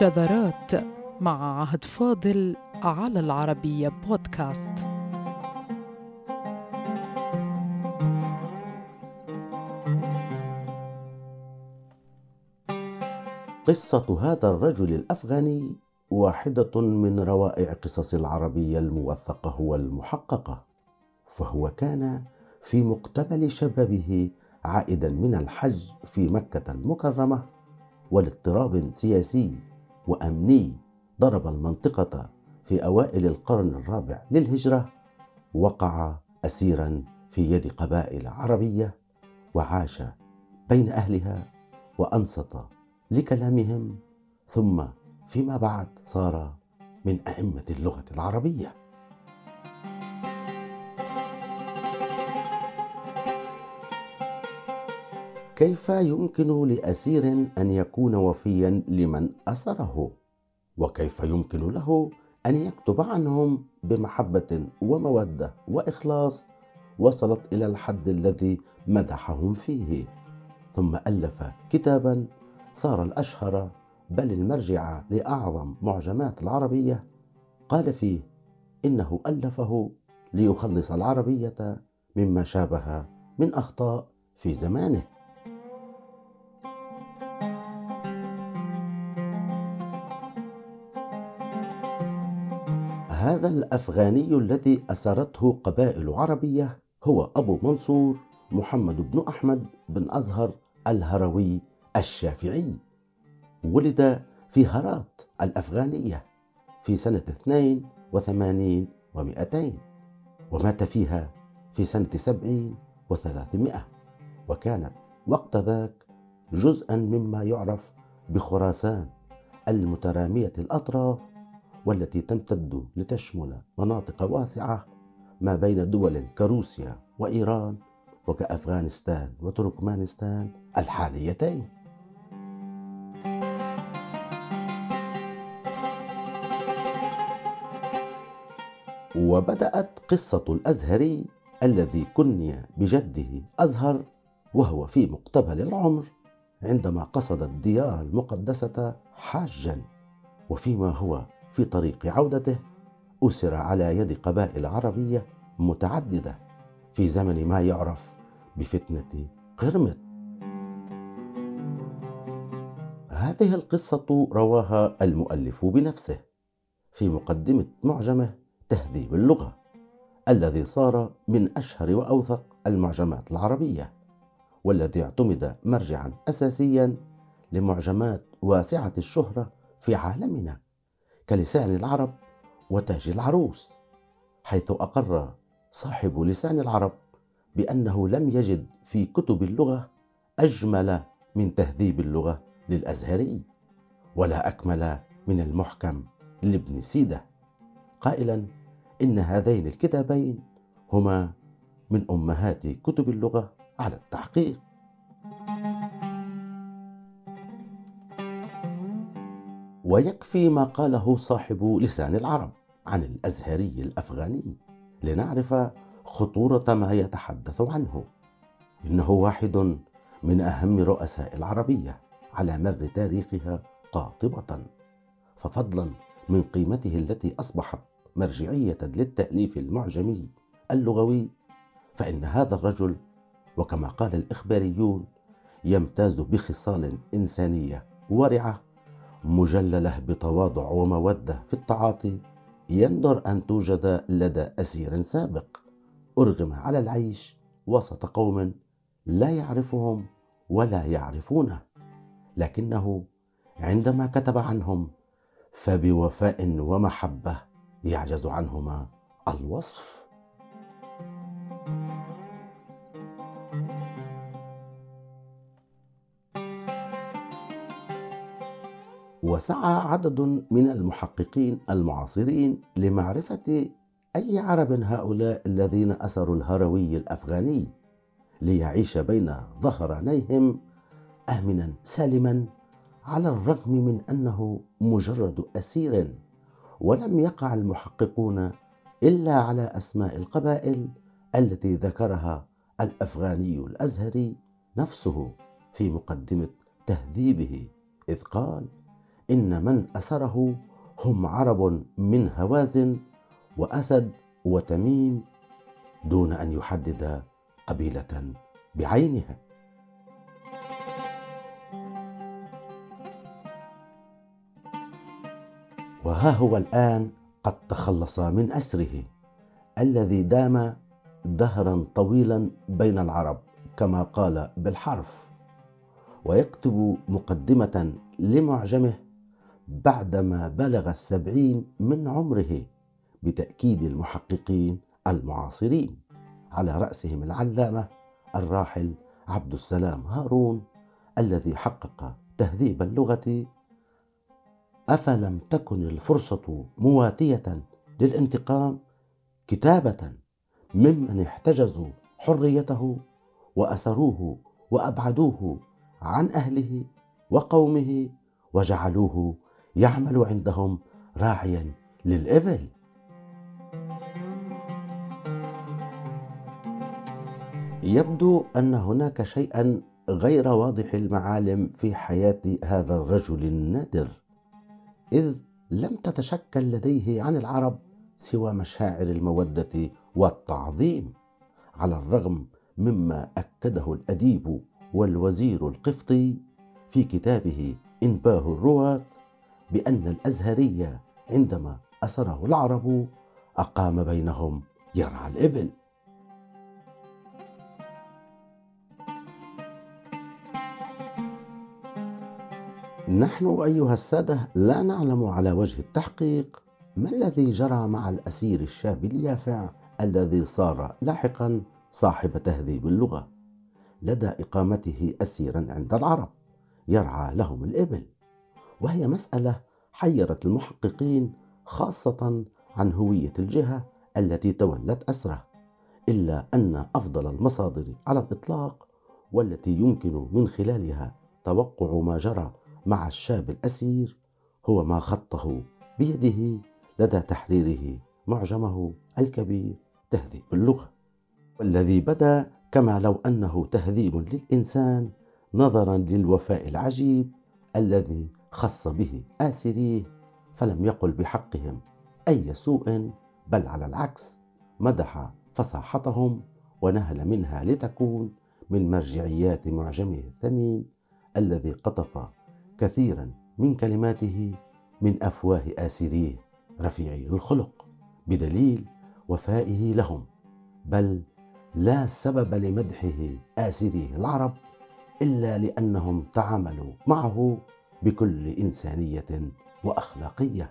جذرات مع عهد فاضل على العربية بودكاست. قصة هذا الرجل الأفغاني واحدة من روائع قصص العربية الموثقة والمحققة، فهو كان في مقتبل شبابه عائدا من الحج في مكة المكرمة، ولاضطراب سياسي وأمني ضرب المنطقة في أوائل القرن الرابع للهجرة وقع أسيرا في يد قبائل عربية، وعاش بين أهلها وأنصت لكلامهم، ثم فيما بعد صار من أئمة اللغة العربية. كيف يمكن لأسير أن يكون وفيا لمن أسره؟ وكيف يمكن له أن يكتب عنهم بمحبة ومودة وإخلاص وصلت إلى الحد الذي مدحهم فيه؟ ثم ألف كتابا صار الأشهر بل المرجع لأعظم معجمات العربية، قال فيه إنه ألفه ليخلص العربية مما شابه من أخطاء في زمانه. هذا الأفغاني الذي أسرته قبائل عربية هو أبو منصور محمد بن أحمد بن أزهر الهروي الشافعي. ولد في هرات الأفغانية في سنة 82 و200، ومات فيها في سنة 70 و300، وكانت وقت ذاك جزءا مما يعرف بخراسان المترامية الأطراف، والتي تمتد لتشمل مناطق واسعة ما بين دول كروسيا وإيران وكأفغانستان وتركمانستان الحاليتين. وبدأت قصة الأزهري الذي كني بجده أزهر وهو في مقتبل العمر، عندما قصد الديار المقدسة حاجا، وفيما هو في طريق عودته أسر على يد قبائل عربية متعددة في زمن ما يعرف بفتنة قرمط. هذه القصة رواها المؤلف بنفسه في مقدمة معجمه تهذيب اللغة، الذي صار من أشهر وأوثق المعجمات العربية، والذي اعتمد مرجعا أساسيا لمعجمات واسعة الشهرة في عالمنا كلسان العرب وتاج العروس، حيث أقر صاحب لسان العرب بأنه لم يجد في كتب اللغة أجمل من تهذيب اللغة للأزهري، ولا أكمل من المحكم لابن سيدة، قائلا إن هذين الكتابين هما من أمهات كتب اللغة على التحقيق. ويكفي ما قاله صاحب لسان العرب عن الأزهري الأفغاني لنعرف خطورة ما يتحدث عنه. إنه واحد من أهم رؤساء العربية على مر تاريخها قاطبة، ففضلا من قيمته التي أصبحت مرجعية للتأليف المعجمي اللغوي، فإن هذا الرجل وكما قال الإخباريون يمتاز بخصال إنسانية ورعة مجللة بتواضع ومودة في التعاطي، يندر أن توجد لدى أسير سابق أرغم على العيش وسط قوم لا يعرفهم ولا يعرفونه، لكنه عندما كتب عنهم فبوفاء ومحبة يعجز عنهما الوصف. وسعى عدد من المحققين المعاصرين لمعرفة أي عرب هؤلاء الذين أسروا الهروي الأفغاني ليعيش بين ظهرانيهم آمنا سالما، على الرغم من أنه مجرد أسير، ولم يقع المحققون إلا على أسماء القبائل التي ذكرها الأفغاني الأزهري نفسه في مقدمة تهذيبه، إذ قال إن من أسره هم عرب من هوازن وأسد وتميم دون أن يحدد قبيلة بعينها. وها هو الآن قد تخلص من أسره الذي دام دهرا طويلا بين العرب كما قال بالحرف، ويكتب مقدمة لمعجمه بعدما بلغ 70 من عمره بتأكيد المحققين المعاصرين، على رأسهم العلامة الراحل عبد السلام هارون الذي حقق تهذيب اللغة. أفلم تكن الفرصة مواتية للانتقام كتابة ممن احتجزوا حريته وأسروه وأبعدوه عن أهله وقومه وجعلوه يعمل عندهم راعيا للإبل؟ يبدو أن هناك شيئا غير واضح المعالم في حياة هذا الرجل النادر، إذ لم تتشكل لديه عن العرب سوى مشاعر المودة والتعظيم، على الرغم مما أكده الأديب والوزير القفطي في كتابه إنباه الرواة بأن الأزهري عندما أسره العرب أقام بينهم يرعى الإبل. نحن أيها السادة لا نعلم على وجه التحقيق ما الذي جرى مع الأسير الشاب اليافع الذي صار لاحقا صاحب تهذيب اللغة لدى إقامته أسيرا عند العرب يرعى لهم الإبل، وهي مسألة حيرت المحققين خاصة عن هوية الجهة التي تولت أسره، إلا أن أفضل المصادر على الإطلاق والتي يمكن من خلالها توقع ما جرى مع الشاب الأسير هو ما خطه بيده لدى تحريره معجمه الكبير تهذيب اللغة، والذي بدا كما لو أنه تهذيب للإنسان نظرا للوفاء العجيب الذي خص به آسريه، فلم يقل بحقهم أي سوء، بل على العكس مدح فصاحتهم ونهل منها لتكون من مرجعيات معجمه الثمين الذي قطف كثيرا من كلماته من أفواه آسريه رفيعي الخلق بدليل وفائه لهم، بل لا سبب لمدحه آسريه العرب إلا لأنهم تعاملوا معه بكل إنسانية وأخلاقية،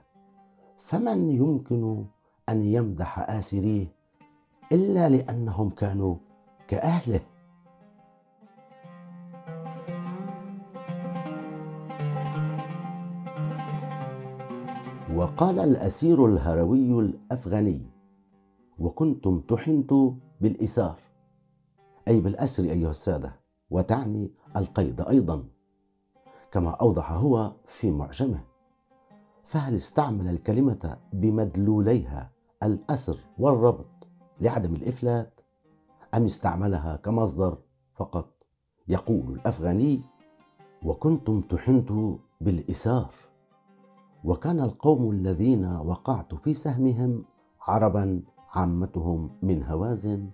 فمن يمكن أن يمدح آسريه إلا لأنهم كانوا كأهله؟ وقال الأسير الهروي الأفغاني: وكنتم تحنتوا بالإسار، أي بالأسر أيها السادة، وتعني القيد أيضا كما أوضح هو في معجمه، فهل استعمل الكلمة بمدلوليها الأسر والربط لعدم الإفلات، أم استعملها كمصدر فقط؟ يقول الأفغاني: وكنتم تحنتوا بالإسار، وكان القوم الذين وقعت في سهمهم عربا عامتهم من هوازن،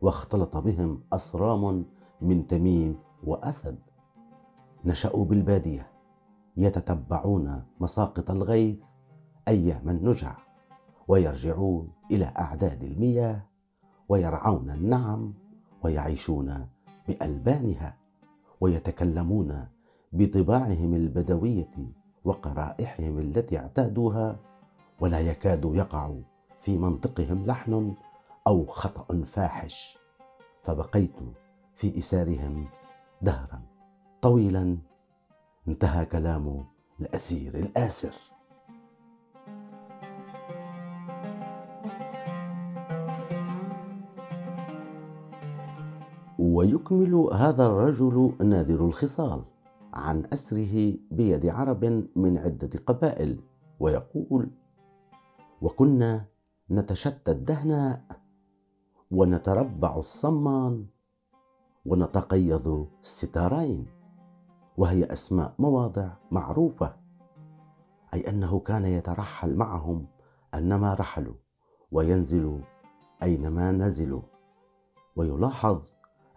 واختلط بهم أصرام من تميم وأسد، نشأوا بالبادية يتتبعون مساقط الغيث أيام النجع، ويرجعون إلى أعداد المياه، ويرعون النعم، ويعيشون بألبانها، ويتكلمون بطباعهم البدوية وقرائحهم التي اعتادوها، ولا يكاد يقع في منطقهم لحن أو خطأ فاحش، فبقيت في إسارهم دهرا طويلا. انتهى كلام الأسير الآسر. ويكمل هذا الرجل نادر الخصال عن أسره بيد عرب من عدة قبائل، ويقول: وكنا نتشتى الدهناء، ونتربع الصمان، ونتقيض الستارين، وهي أسماء مواضع معروفة، أي أنه كان يترحل معهم أنما رحلوا، وينزل أينما نزلوا. ويلاحظ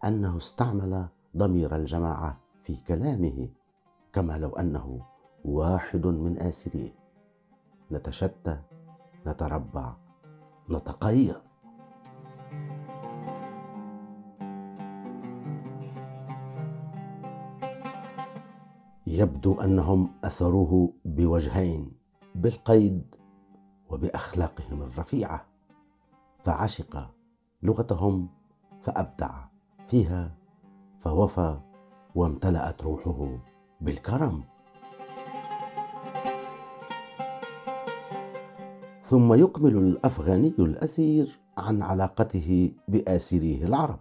أنه استعمل ضمير الجماعة في كلامه كما لو أنه واحد من آسريه. نتشتى، نتربع، نتقيض. يبدو أنهم أسروه بوجهين، بالقيد وبأخلاقهم الرفيعة، فعشق لغتهم فأبدع فيها، فوفى وامتلأت روحه بالكرم. ثم يكمل الأفغاني الأسير عن علاقته بآسريه العرب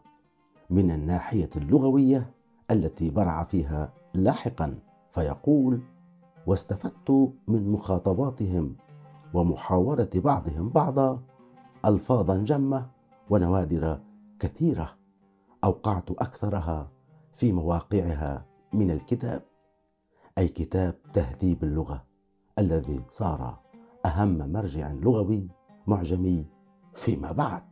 من الناحية اللغوية التي برع فيها لاحقا، فيقول: واستفدت من مخاطباتهم ومحاورة بعضهم بعضا ألفاظا جمة ونوادر كثيرة أوقعت أكثرها في مواقعها من الكتاب، أي كتاب تهذيب اللغة الذي صار أهم مرجع لغوي معجمي فيما بعد.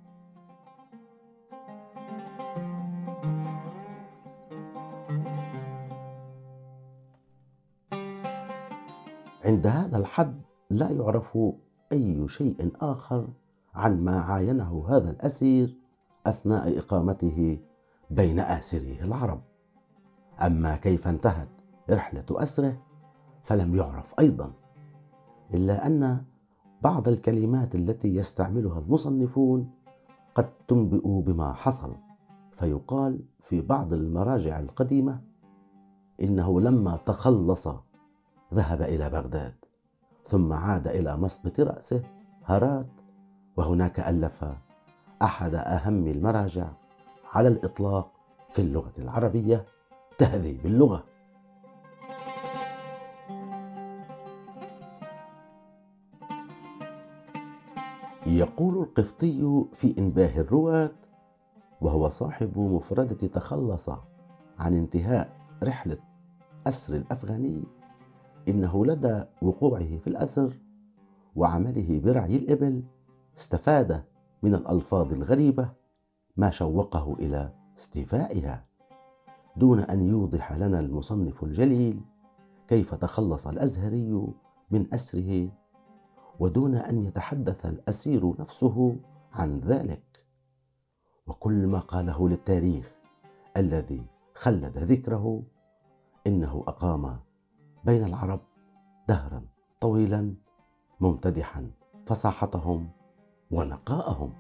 عند هذا الحد لا يعرف أي شيء آخر عن ما عاينه هذا الأسير أثناء إقامته بين آسريه العرب. أما كيف انتهت رحلة أسره فلم يعرف أيضا، إلا أن بعض الكلمات التي يستعملها المصنفون قد تنبئ بما حصل. فيقال في بعض المراجع القديمة: إنه لما تخلص ذهب إلى بغداد، ثم عاد إلى مسقط رأسه هرات، وهناك ألف أحد أهم المراجع على الإطلاق في اللغة العربية، تهذيب اللغة. يقول القفطي في إنباه الرواة، وهو صاحب مفردة تخلص عن انتهاء رحلة أسر الأفغاني: إنه لدى وقوعه في الأسر وعمله برعي الإبل استفاد من الألفاظ الغريبة ما شوقه إلى استيفائها، دون أن يوضح لنا المصنف الجليل كيف تخلص الأزهري من أسره، ودون أن يتحدث الأسير نفسه عن ذلك. وكل ما قاله للتاريخ الذي خلد ذكره إنه أقام بين العرب دهرا طويلا ممتدحا فصاحتهم ونقاءهم.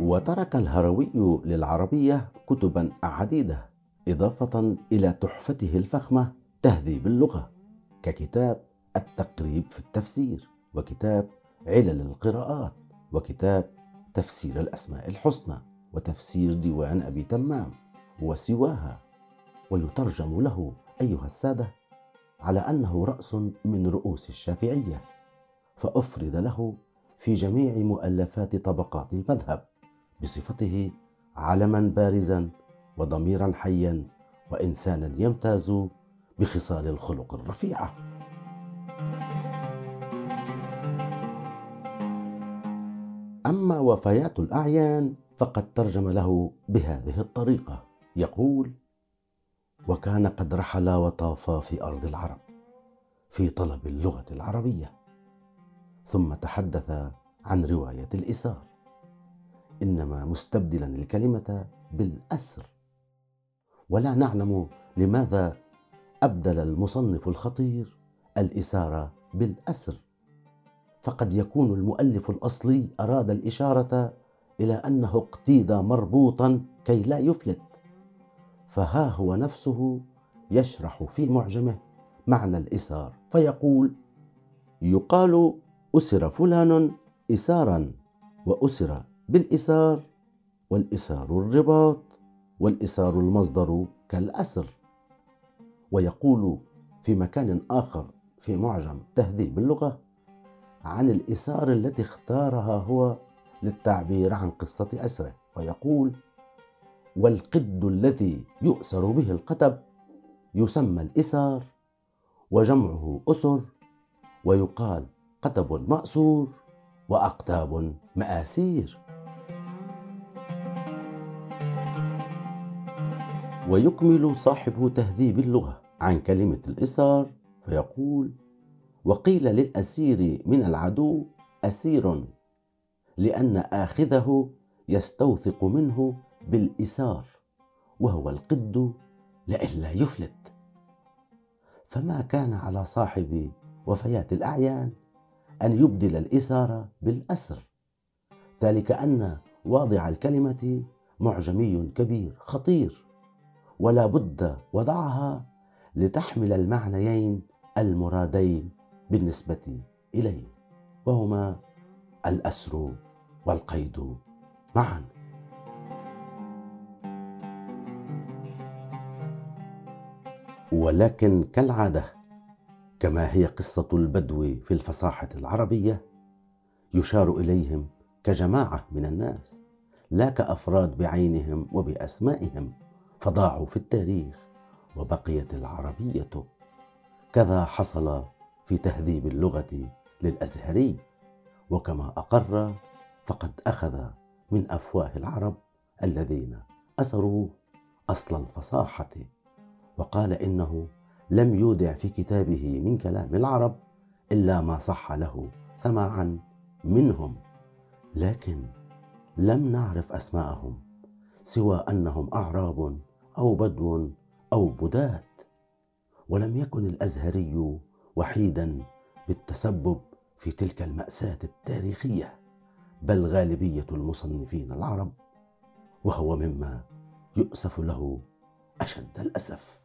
وترك الهروي للعربية كتبا عديدة إضافة إلى تحفته الفخمة تهذيب اللغة، ككتاب التقريب في التفسير، وكتاب علل القراءات، وكتاب تفسير الأسماء الحسنى، وتفسير ديوان أبي تمام وسواها. ويترجم له أيها السادة على أنه رأس من رؤوس الشافعية، فأفرد له في جميع مؤلفات طبقات المذهب بصفته علما بارزا وضميرا حيا وإنسانا يمتاز بخصال الخلق الرفيعة. أما وفيات الأعيان فقد ترجم له بهذه الطريقة، يقول: وكان قد رحل وطاف في أرض العرب في طلب اللغة العربية، ثم تحدث عن رواية الإسار، إنما مستبدلا الكلمة بالأسر. ولا نعلم لماذا أبدل المصنف الخطير الإسارة بالأسر، فقد يكون المؤلف الأصلي أراد الإشارة إلى أنه اقتيد مربوطا كي لا يفلت، فها هو نفسه يشرح في معجمه معنى الإسار فيقول: يقال أسر فلان إسارا، وأسر بالإسار، والإسار الرباط، والإسار المصدر كالأسر. ويقول في مكان آخر في معجم تهذيب اللغة عن الإسار التي اختارها هو للتعبير عن قصة أسره، ويقول: والقد الذي يؤسر به القتب يسمى الإسار، وجمعه أسر، ويقال قتب مأسور وأقتاب مآسير. ويكمل صاحب تهذيب اللغة عن كلمة الإسار فيقول: وقيل للأسير من العدو أسير، لأن آخذه يستوثق منه بالإسار، وهو القد لئلا يفلت. فما كان على صاحب وفيات الأعيان أن يبدل الإسار بالأسر، ذلك أن واضع الكلمة معجمي كبير خطير، ولا بد وضعها لتحمل المعنيين المرادين بالنسبة إليه، وهما الأسر والقيد معا. ولكن كالعادة، كما هي قصة البدو في الفصاحة العربية، يشار إليهم كجماعة من الناس لا كأفراد بعينهم وبأسمائهم، فضاعوا في التاريخ وبقيت العربية. كذا حصل في تهذيب اللغة للأزهري، وكما أقر فقد أخذ من أفواه العرب الذين أسروا أصل الفصاحة، وقال إنه لم يودع في كتابه من كلام العرب إلا ما صح له سماعا منهم، لكن لم نعرف أسماءهم سوى أنهم أعراب أو بدو أو بدات. ولم يكن الأزهري وحيدا بالتسبب في تلك المأساة التاريخية، بل غالبية المصنفين العرب، وهو مما يؤسف له أشد الأسف.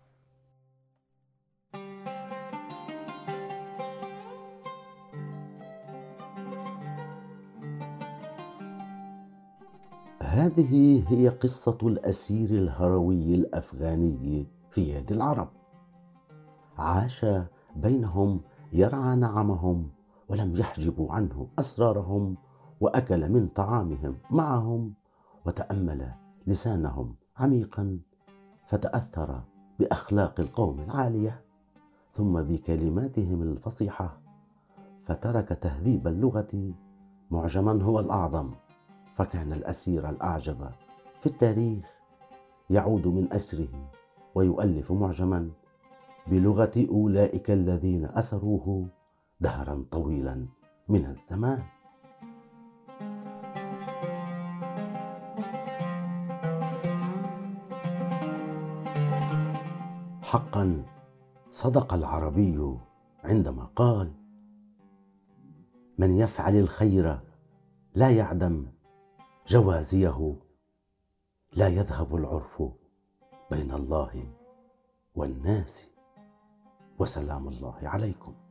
هذه هي قصة الأسير الهروي الأفغاني في يد العرب، عاش بينهم يرعى نعمهم ولم يحجبوا عنه أسرارهم، وأكل من طعامهم معهم، وتأمل لسانهم عميقا، فتأثر بأخلاق القوم العالية ثم بكلماتهم الفصيحة، فترك تهذيب اللغة معجما هو الأعظم. فكان الأسير الأعجب في التاريخ يعود من أسره ويؤلف معجما بلغة أولئك الذين أسروه دهرا طويلا من الزمان. حقا صدق العربي عندما قال: من يفعل الخير لا يعدم جوازيه، لا يذهب العرف بين الله والناس. وسلام الله عليكم.